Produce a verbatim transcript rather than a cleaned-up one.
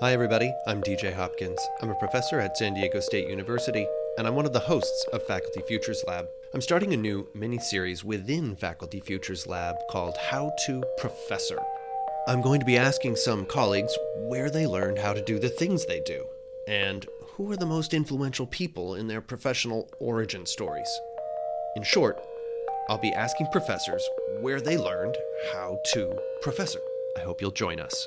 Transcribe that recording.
Hi everybody, I'm D J Hopkins. I'm a professor at San Diego State University, and I'm one of the hosts of Faculty Futures Lab. I'm starting a new mini-series within Faculty Futures Lab called How to Professor. I'm going to be asking some colleagues where they learned how to do the things they do, and who are the most influential people in their professional origin stories. In short, I'll be asking professors where they learned how to professor. I hope you'll join us.